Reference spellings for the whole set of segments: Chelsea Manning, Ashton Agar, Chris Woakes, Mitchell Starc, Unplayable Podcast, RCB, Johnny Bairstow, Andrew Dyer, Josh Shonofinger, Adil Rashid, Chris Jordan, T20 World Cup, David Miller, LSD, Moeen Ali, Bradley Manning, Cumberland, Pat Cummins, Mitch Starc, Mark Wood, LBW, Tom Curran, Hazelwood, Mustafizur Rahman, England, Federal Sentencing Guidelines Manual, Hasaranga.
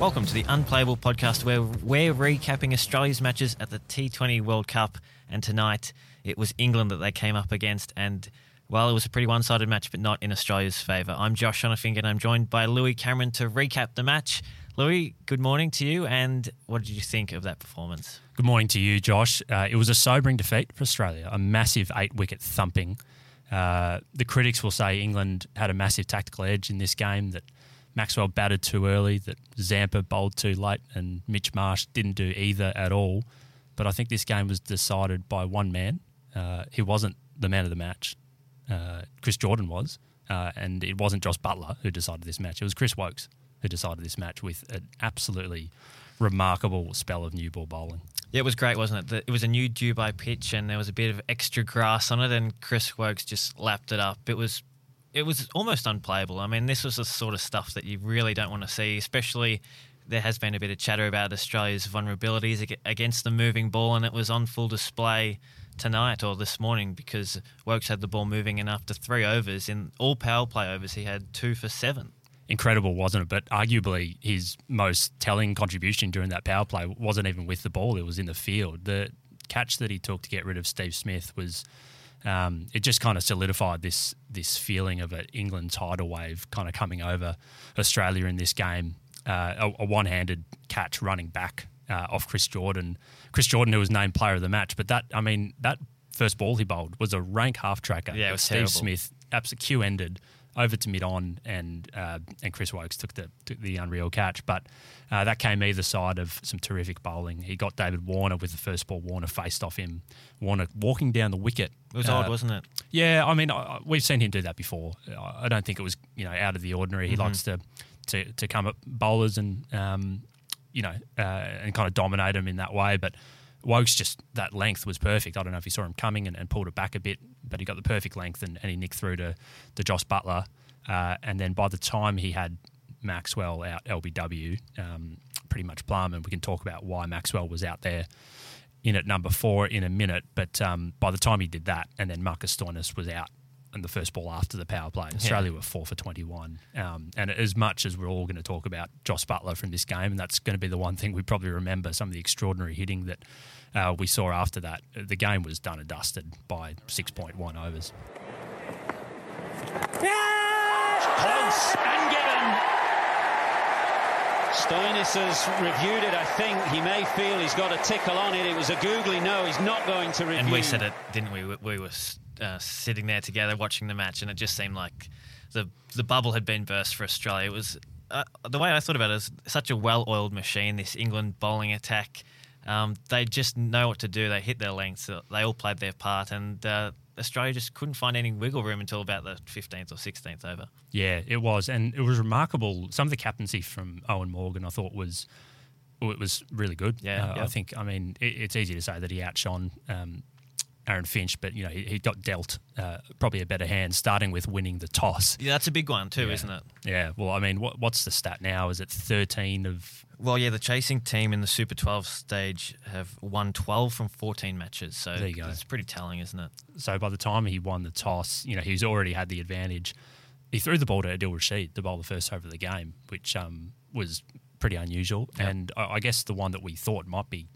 Welcome to the Unplayable Podcast, where we're recapping Australia's matches at the T20 World Cup. And tonight, it was England that they came up against, and well, it was a pretty one-sided match, but not in Australia's favour. I'm Josh Shonofinger, and I'm joined by Louis Cameron to recap the match. Louis, good morning to you, and what did you think of that performance? Good morning to you, Josh. It was a sobering defeat for Australia, a massive eight-wicket thumping. The critics will say England had a massive tactical edge in this game, that Maxwell batted too early, that Zampa bowled too late, and Mitch Marsh didn't do either at all. But I think this game was decided by one man. He wasn't the man of the match. Chris Jordan was, and it wasn't Jos Buttler who decided this match. It was Chris Woakes who decided this match with an absolutely remarkable spell of new ball bowling. Yeah, it was great, wasn't it? It was a new Dubai pitch, and there was a bit of extra grass on it, and Chris Woakes just lapped it up. It was almost unplayable. I mean, this was the sort of stuff that you really don't want to see, especially there has been a bit of chatter about Australia's vulnerabilities against the moving ball, and it was on full display tonight or this morning because Woakes had the ball moving, and after three overs, in all power play overs, he had 2 for 7. Incredible, wasn't it? But arguably his most telling contribution during that power play wasn't even with the ball. It was in the field. The catch that he took to get rid of Steve Smith was it just kind of solidified this feeling of an England tidal wave kind of coming over Australia in this game. A one-handed catch running back off Chris Jordan. Chris Jordan, who was named player of the match, but that first ball he bowled was a rank half-tracker. Yeah, it was Steve terrible. Smith, absolute Q-ended, over to mid-on, and Chris Woakes took the unreal catch. But that came either side of some terrific bowling. He got David Warner with the first ball. Warner faced off him. Warner walking down the wicket. It was odd, wasn't it? Yeah, I mean, we've seen him do that before. I don't think it was out of the ordinary. He likes to come at bowlers and and kind of dominate them in that way. But Woakes, just that length was perfect. I don't know if you saw him coming and pulled it back a bit, but he got the perfect length and he nicked through to Jos Buttler. And then by the time he had Maxwell out LBW, pretty much plumb, and we can talk about why Maxwell was out there in at number 4 in a minute. But by the time he did that, and then Marcus Stoinis was out and the first ball after the power play, Australia were 4 for 21. And as much as we're all going to talk about Jos Buttler from this game, and that's going to be the one thing we probably remember, some of the extraordinary hitting that we saw after that, the game was done and dusted by 6.1 overs. Yeah! Close and given. Stoinis has reviewed it, I think. He may feel he's got a tickle on it. It was a googly no. He's not going to review. And we said it, didn't we? We were sitting there together watching the match, and it just seemed like the bubble had been burst for Australia. It was the way I thought about it is such a well-oiled machine, this England bowling attack. They just know what to do. They hit their lengths. They all played their part, and Australia just couldn't find any wiggle room until about the 15th or 16th over. Yeah, it was, and it was remarkable. Some of the captaincy from Eoin Morgan, I thought, was really good. Yeah, I think. I mean, it's easy to say that he outshone Aaron Finch, but he got dealt probably a better hand, starting with winning the toss. Yeah, that's a big one too, isn't it? Yeah. Well, I mean, what's the stat now? Is it 13 of? Well, yeah, the chasing team in the Super 12 stage have won 12 from 14 matches. So there you go. It's pretty telling, isn't it? So by the time he won the toss, he's already had the advantage. He threw the ball to Adil Rashid, the bowler first over of the game, which was pretty unusual. Yep. And I guess the one that we thought might be,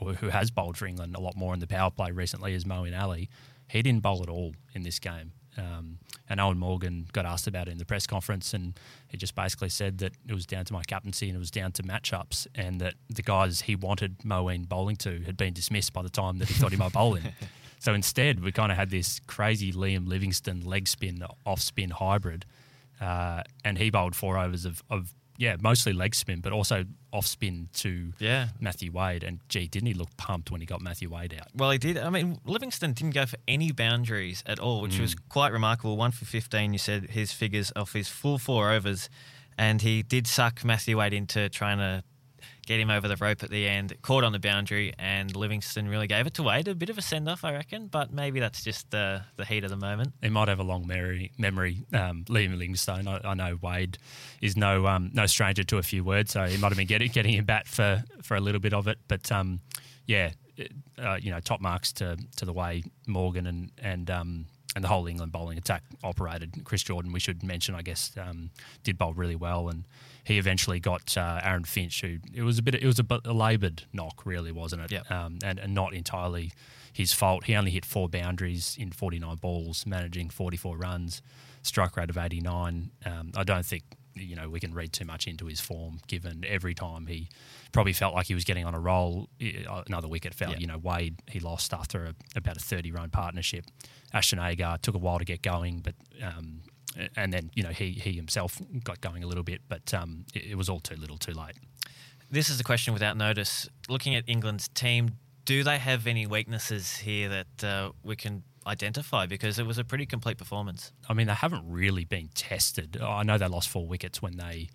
or who has bowled for England a lot more in the power play recently, is Moeen Ali. He didn't bowl at all in this game. And Eoin Morgan got asked about it in the press conference, and he just basically said that it was down to my captaincy and it was down to matchups, and that the guys he wanted Moeen bowling to had been dismissed by the time that he thought he might bowl in. So instead, we kind of had this crazy Liam Livingstone leg spin, off spin hybrid, and he bowled four overs of mostly leg spin, but also off spin to Matthew Wade. And gee, didn't he look pumped when he got Matthew Wade out? Well, he did. I mean, Livingstone didn't go for any boundaries at all, which was quite remarkable. 1 for 15, you said his figures off his full four overs, and he did suck Matthew Wade into trying to get him over the rope at the end, caught on the boundary, and Livingstone really gave it to Wade. A bit of a send-off, I reckon, but maybe that's just the heat of the moment. He might have a long memory, Liam Livingstone. I know Wade is no stranger to a few words, so he might have been getting him bat for a little bit of it. But, top marks to the way Morgan and the whole England bowling attack operated. Chris Jordan, we should mention, I guess, did bowl really well, and he eventually got Aaron Finch, who it was a laboured knock, really, wasn't it? Yep. And not entirely his fault. He only hit four boundaries in 49 balls, managing 44 runs, strike rate of 89. I don't think we can read too much into his form, given every time he probably felt like he was getting on a roll, another wicket fell. Yep. Wade, he lost after about a 30-run partnership. Ashton Agar took a while to get going, but and then he himself got going a little bit, but it was all too little, too late. This is a question without notice. Looking at England's team, do they have any weaknesses here that we can identify? Because it was a pretty complete performance. I mean, they haven't really been tested. I know they lost four wickets when they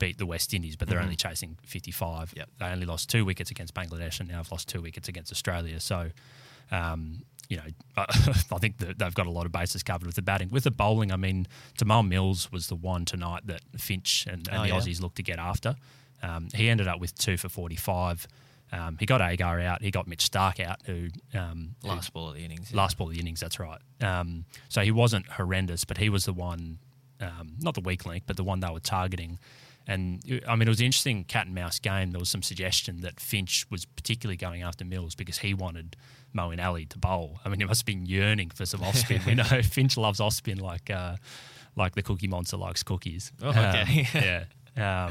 beat the West Indies, but they're only chasing 55. Yep. They only lost two wickets against Bangladesh, and now have lost two wickets against Australia. So, I think that they've got a lot of bases covered with the batting. With the bowling, I mean, Tymal Mills was the one tonight that Finch and the Aussies looked to get after. He ended up with 2 for 45. He got Agar out. He got Mitch Starc out, who last ball of the innings. Last ball of the innings, that's right. So he wasn't horrendous, but he was the one, not the weak link, but the one they were targeting. And, I mean, it was an interesting cat-and-mouse game. There was some suggestion that Finch was particularly going after Mills because he wanted Moeen Ali to bowl. I mean, he must have been yearning for some off-spin. We know Finch loves off-spin like the Cookie Monster likes cookies. Oh, okay. Yeah.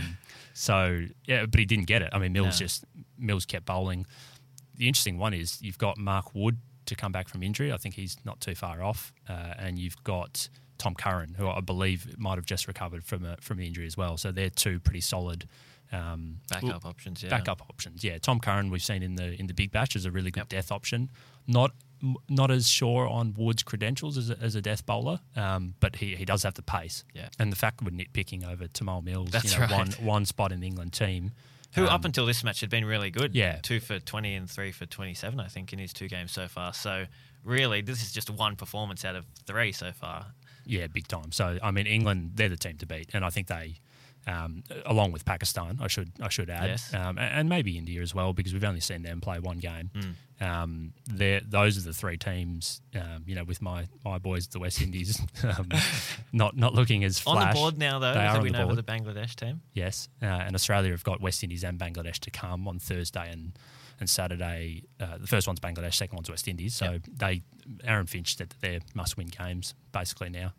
But he didn't get it. I mean, Mills kept bowling. The interesting one is you've got Mark Wood to come back from injury. I think he's not too far off. And you've got Tom Curran, who I believe might have just recovered from injury as well. So they're two pretty solid backup options. Yeah. Backup options, yeah. Tom Curran we've seen in the Big Bash is a really good death option. Not as sure on Wood's credentials as a death bowler, but he does have the pace. Yeah. And the fact we're nitpicking over Tymal Mills, that's right. One spot in the England team. Who up until this match had been really good. Yeah. 2 for 20 and 3 for 27, I think, in his two games so far. So really, this is just one performance out of three so far. Yeah, big time. So, I mean, England, they're the team to beat. And I think they, along with Pakistan, I should add, yes. And maybe India as well, because we've only seen them play one game. Those are the three teams, with my boys, the West Indies, not looking as flash. On the board now, though, as we know with the Bangladesh team. Yes, and Australia have got West Indies and Bangladesh to come on Thursday and Saturday. The first one's Bangladesh, second one's West Indies. So Aaron Finch said that they're must-win games basically now.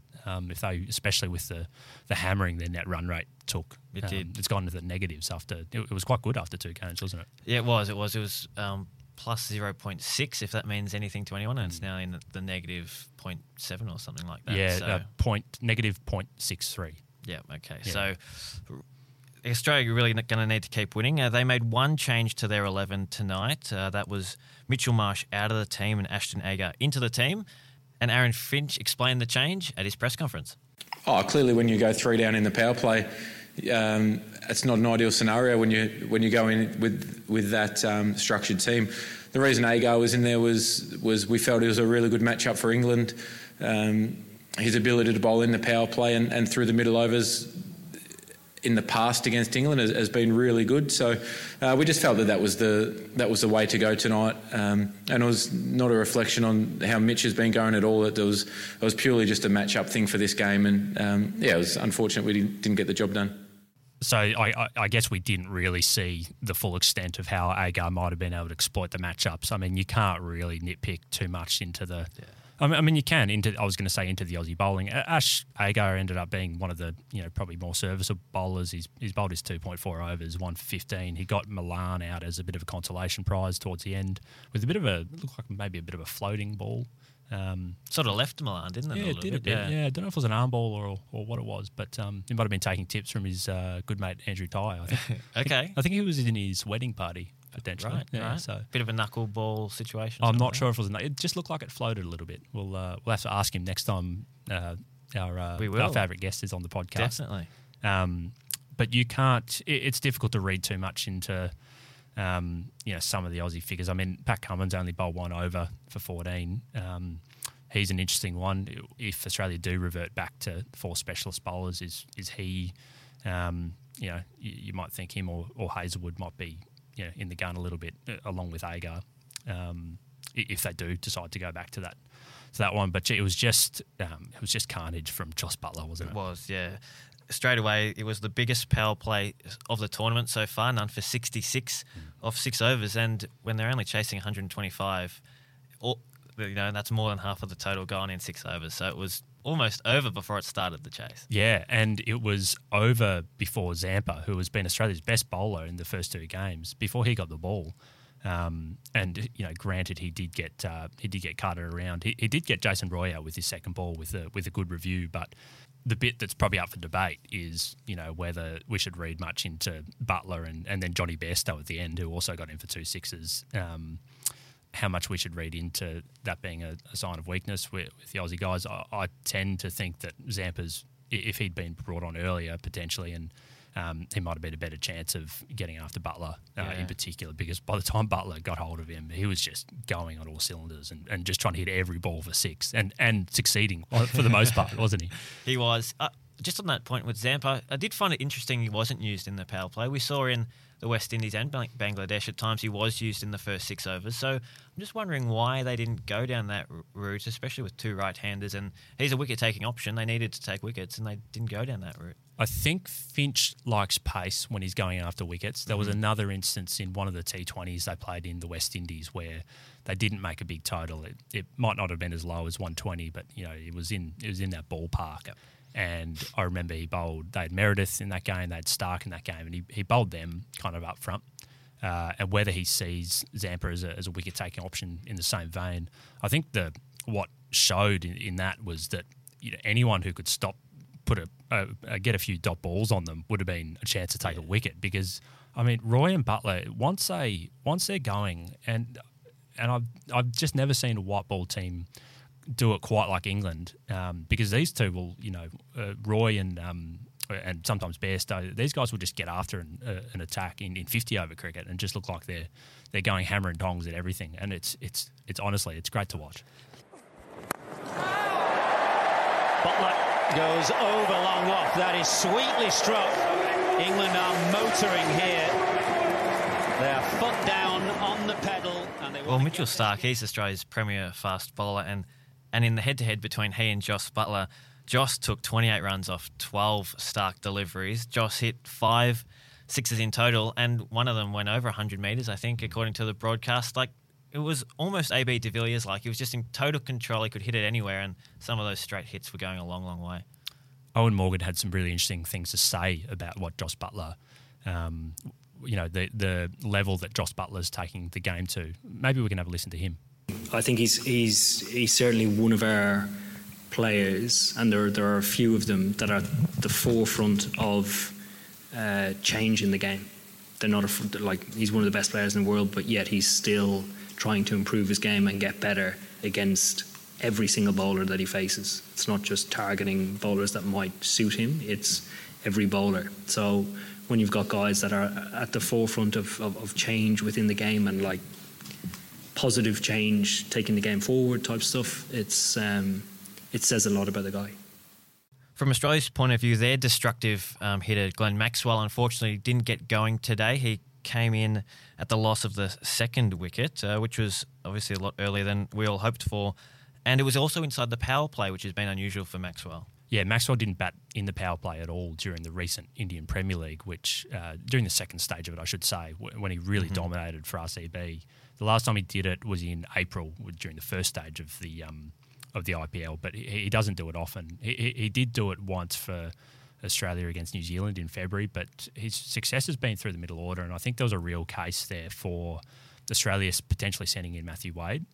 Especially with the hammering their net run rate took. It did. It's gone to the negatives after. It was quite good after two games, wasn't it? Yeah, it was. It was plus 0.6, if that means anything to anyone, and it's now in the negative 0.7 or something like that. Yeah, so. Negative 0.63. Yeah, okay. Yeah. So Australia really going to need to keep winning. They made one change to their 11 tonight. That was Mitchell Marsh out of the team and Ashton Agar into the team. And Aaron Finch explained the change at his press conference. Oh, clearly when you go three down in the power play, it's not an ideal scenario when you go in with that structured team. The reason Agar was in there was we felt it was a really good matchup for England. His ability to bowl in the power play and through the middle overs in the past against England has been really good. So we just felt that was the way to go tonight. And it was not a reflection on how Mitch has been going at all. It was purely just a match-up thing for this game. And, it was unfortunate we didn't get the job done. So I guess we didn't really see the full extent of how Agar might have been able to exploit the matchups. I mean, you can't really nitpick too much into the I mean, you can into the Aussie bowling. Ash Agar ended up being one of the, you know, probably more serviceable bowlers. He's bowled his 2.4 overs, 115. He got Milan out as a bit of a consolation prize towards the end with a bit of a, looked like maybe a bit of a floating ball. Sort of left Milan, didn't it? Yeah, it did a bit. Yeah, I don't know if it was an arm ball or what it was, but he might have been taking tips from his good mate Andrew Dyer, I think. Okay. I think he was in his wedding party. Potentially. Right, yeah, right. So bit of a knuckleball situation. I'm not sure if it was. It just looked like it floated a little bit. We'll have to ask him next time our favourite guest is on the podcast. Definitely. But you can't. It's difficult to read too much into some of the Aussie figures. I mean, Pat Cummins only bowled one over for 14. He's an interesting one. If Australia do revert back to four specialist bowlers, is he? You might think him or Hazelwood might be. Yeah, in the gun a little bit, along with Agar, if they do decide to go back to that one. But it was just carnage from Jos Buttler, wasn't it? It was, yeah. Straight away, it was the biggest power play of the tournament so far, none for 66 off six overs, and when they're only chasing 125, that's more than half of the total gone in six overs. So it was almost over before it started the chase. Yeah, and it was over before Zampa, who has been Australia's best bowler in the first two games, before he got the ball. Granted, he did get carted around. He did get Jason Roy out with his second ball with a good review. But the bit that's probably up for debate is, you know, whether we should read much into Butler and then Johnny Bairstow at the end, who also got in for two sixes. How much we should read into that being a sign of weakness with the Aussie guys. I tend to think that Zampa's, if he'd been brought on earlier potentially, and he might have been a better chance of getting after Butler in particular, because by the time Butler got hold of him, he was just going on all cylinders and just trying to hit every ball for six and succeeding for the most part, wasn't he? He was. Just on that point with Zampa, I did find it interesting he wasn't used in the power play. We saw in the West Indies and Bangladesh at times he was used in the first six overs. So I'm just wondering why they didn't go down that route, especially with two right-handers. And he's a wicket-taking option. They needed to take wickets, and they didn't go down that route. I think Finch likes pace when he's going after wickets. There was another instance in one of the T20s they played in the West Indies where they didn't make a big total. It might not have been as low as 120, but you know it was in that ballpark. Yep. And I remember he bowled, they had Meredith in that game, they had Starc in that game, and he bowled them kind of up front. And whether he sees Zampa as a wicket-taking option in the same vein, I think what showed in that was that, you know, anyone who could stop, get a few dot balls on them would have been a chance to take a wicket, because, I mean, Roy and Butler, once they're going, and I've just never seen a white ball team do it quite like England, because these two will, you know, Roy and sometimes Bairstow, these guys will just get after an attack in 50-over cricket and just look like they're going hammer and tongs at everything. And it's honestly, it's great to watch. Butler goes over long off. That is sweetly struck. England are motoring here. They are foot down on the pedal. And they Mitchell Starc, he's Australia's premier fast bowler, and in the head-to-head between he and Jos Buttler, Jos took 28 runs off 12 Starc deliveries. Jos hit 5 sixes in total, and one of them went over 100 metres, I think, according to the broadcast. Like, it was almost A.B. de Villiers. Like, he was just in total control. He could hit it anywhere, and some of those straight hits were going a long, long way. Eoin Morgan had some really interesting things to say about what Jos Buttler... the level that Jos Buttler's taking the game to. Maybe we can have a listen to him. I think he's certainly one of our players, and there are a few of them that are at the forefront of change in the game. They're not he's one of the best players in the world, but yet he's still trying to improve his game and get better against every single bowler that he faces. It's not just targeting bowlers that might suit him; it's every bowler. So when you've got guys that are at the forefront of change within the game and like positive change, taking the game forward type stuff, it says a lot about the guy. From Australia's point of view, their destructive hitter Glenn Maxwell unfortunately didn't get going today. He came in at the loss of the second wicket, which was obviously a lot earlier than we all hoped for, and it was also inside the power play, which has been unusual for Maxwell. Yeah, Maxwell didn't bat in the power play at all during the recent Indian Premier League, which during the second stage of it, I should say, when he really dominated for RCB. The last time he did it was in April during the first stage of the of the IPL, but he doesn't do it often. He did do it once for Australia against New Zealand in February, but his success has been through the middle order, and I think there was a real case there for Australia potentially sending in Matthew Wade,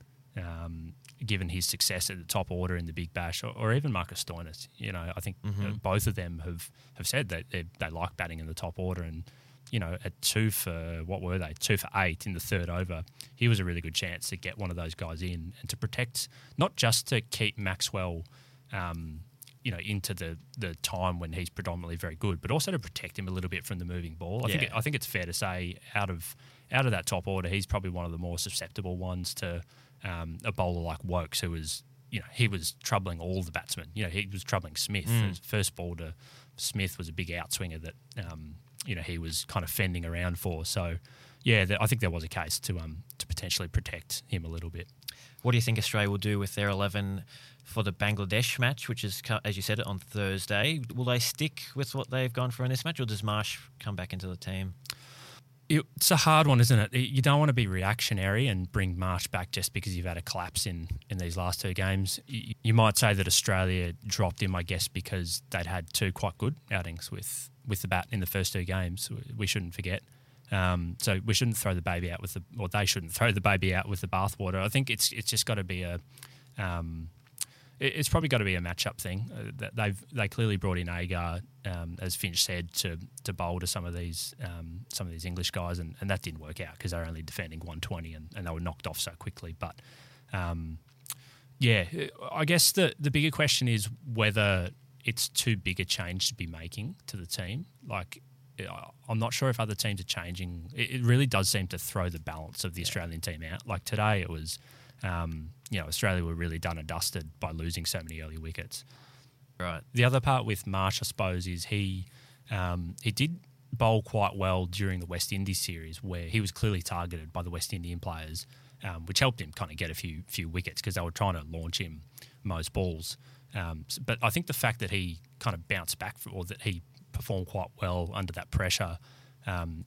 given his success at the top order in the Big Bash, or even Marcus Stoinis. You know, I think both of them have said that they like batting in the top order, and you know, at 2 for 8 in the third over, he was a really good chance to get one of those guys in and to protect, not just to keep Maxwell, you know, into the time when he's predominantly very good, but also to protect him a little bit from the moving ball. I think it's fair to say out of that top order, he's probably one of the more susceptible ones to a bowler like Woakes, who was, you know, he was troubling all the batsmen. You know, he was troubling Smith. His first ball to Smith was a big outswinger that you know, he was kind of fending around for. So, yeah, I think there was a case to potentially protect him a little bit. What do you think Australia will do with their 11 for the Bangladesh match, which is, as you said, on Thursday? Will they stick with what they've gone for in this match, or does Marsh come back into the team? It's a hard one, isn't it? You don't want to be reactionary and bring Marsh back just because you've had a collapse in these last two games. You might say that Australia dropped him, I guess, because they'd had two quite good outings with the bat in the first two games. We shouldn't forget. So we shouldn't throw the baby out with the, or they shouldn't throw the baby out with the bathwater. I think it's just got to be it's probably got to be a matchup thing. They clearly brought in Agar, as Finch said, to bowl to some of these English guys, and that didn't work out because they were only defending 120 and they were knocked off so quickly. But yeah, I guess the bigger question is whether it's too big a change to be making to the team. Like, I'm not sure if other teams are changing. It really does seem to throw the balance of the Australian team out. Like today it was, you know, Australia were really done and dusted by losing so many early wickets. Right. The other part with Marsh, I suppose, is he did bowl quite well during the West Indies series, where he was clearly targeted by the West Indian players, which helped him kind of get a few wickets because they were trying to launch him most balls. But I think the fact that he kind of bounced back or that he performed quite well under that pressure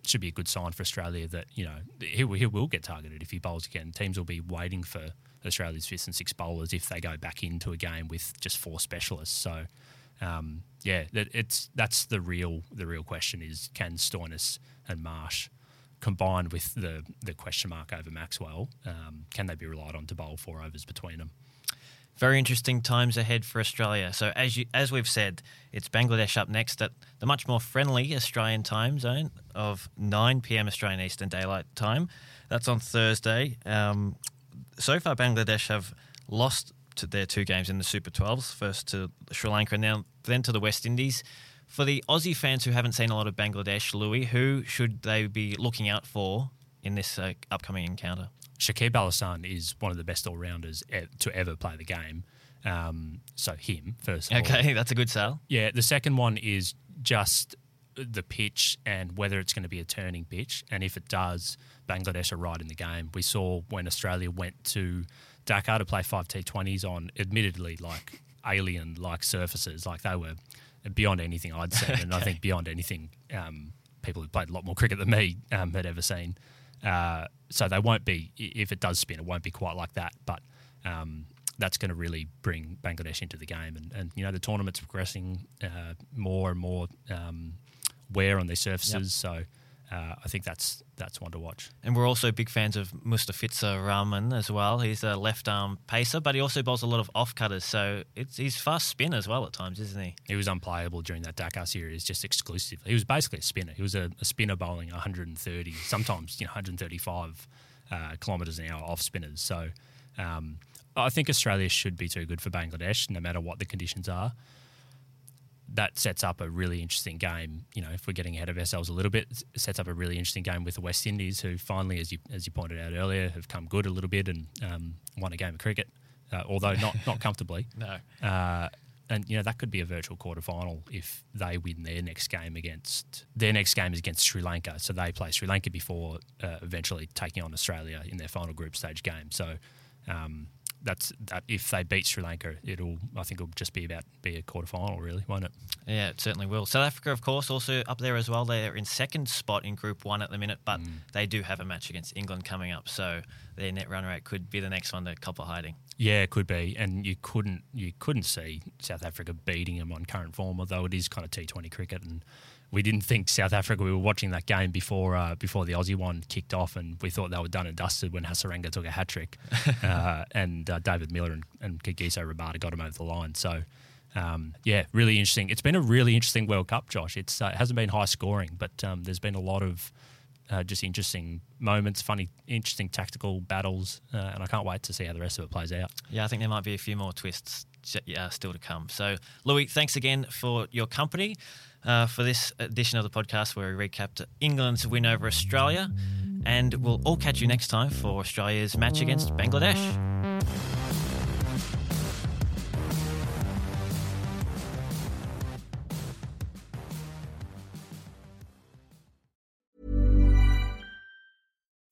should be a good sign for Australia that, you know, he will get targeted if he bowls again. Teams will be waiting for Australia's 5th and 6th bowlers if they go back into a game with just 4 specialists. So, that's the real question is, can Stoinis and Marsh, combined with the question mark over Maxwell, can they be relied on to bowl 4 overs between them? Very interesting times ahead for Australia. So as we've said, it's Bangladesh up next at the much more friendly Australian time zone of 9 p.m. Australian Eastern Daylight Time. That's on Thursday. So far, Bangladesh have lost to their 2 games in the Super 12s, first to Sri Lanka and then to the West Indies. For the Aussie fans who haven't seen a lot of Bangladesh, Louis, who should they be looking out for in this upcoming encounter? Shakib Al Hasan is one of the best all-rounders to ever play the game. So him, first of all. Okay, that's a good sell. Yeah, the second one is just the pitch and whether it's going to be a turning pitch. And if it does, Bangladesh are right in the game. We saw when Australia went to Dakar to play 5 T20s on admittedly like alien-like surfaces. Like they were beyond anything I'd seen and I think beyond anything people who played a lot more cricket than me had ever seen. So they won't be, if it does spin, it won't be quite like that. But that's going to really bring Bangladesh into the game. And you know, the tournament's progressing more and more wear on these surfaces. Yep. So I think that's one to watch. And we're also big fans of Mustafizur Rahman as well. He's a left-arm pacer, but he also bowls a lot of off-cutters. So he's fast spin as well at times, isn't he? He was unplayable during that Dakar series just exclusively. He was basically a spinner. He was a spinner bowling 130, sometimes 135 kilometres an hour off spinners. So I think Australia should be too good for Bangladesh no matter what the conditions are. That sets up a really interesting game. You know, if we're getting ahead of ourselves a little bit, it sets up a really interesting game with the West Indies, who finally, as you pointed out earlier, have come good a little bit and won a game of cricket, although not comfortably. No. And you know, that could be a virtual quarterfinal if they win their next game is against Sri Lanka. So they play Sri Lanka before eventually taking on Australia in their final group stage game. So. That's that. If they beat Sri Lanka, I think it'll just be a quarter final, really, won't it? Yeah, it certainly will. South Africa, of course, also up there as well. They're in second spot in Group 1 at the minute, but they do have a match against England coming up, so their net run rate could be the next one to copper hiding. Yeah, it could be. And you couldn't see South Africa beating them on current form, although it is kind of T20 cricket. And we didn't think South Africa, we were watching that game before the Aussie one kicked off, and we thought they were done and dusted when Hasaranga took a hat-trick. and David Miller and Kagiso Rabada got him over the line. So, really interesting. It's been a really interesting World Cup, Josh. It's it hasn't been high scoring, but there's been a lot of just interesting moments, funny, interesting tactical battles, and I can't wait to see how the rest of it plays out. Yeah, I think there might be a few more twists still to come. So, Louis, thanks again for your company. For this edition of the podcast where we recapped England's win over Australia, and we'll all catch you next time for Australia's match against Bangladesh.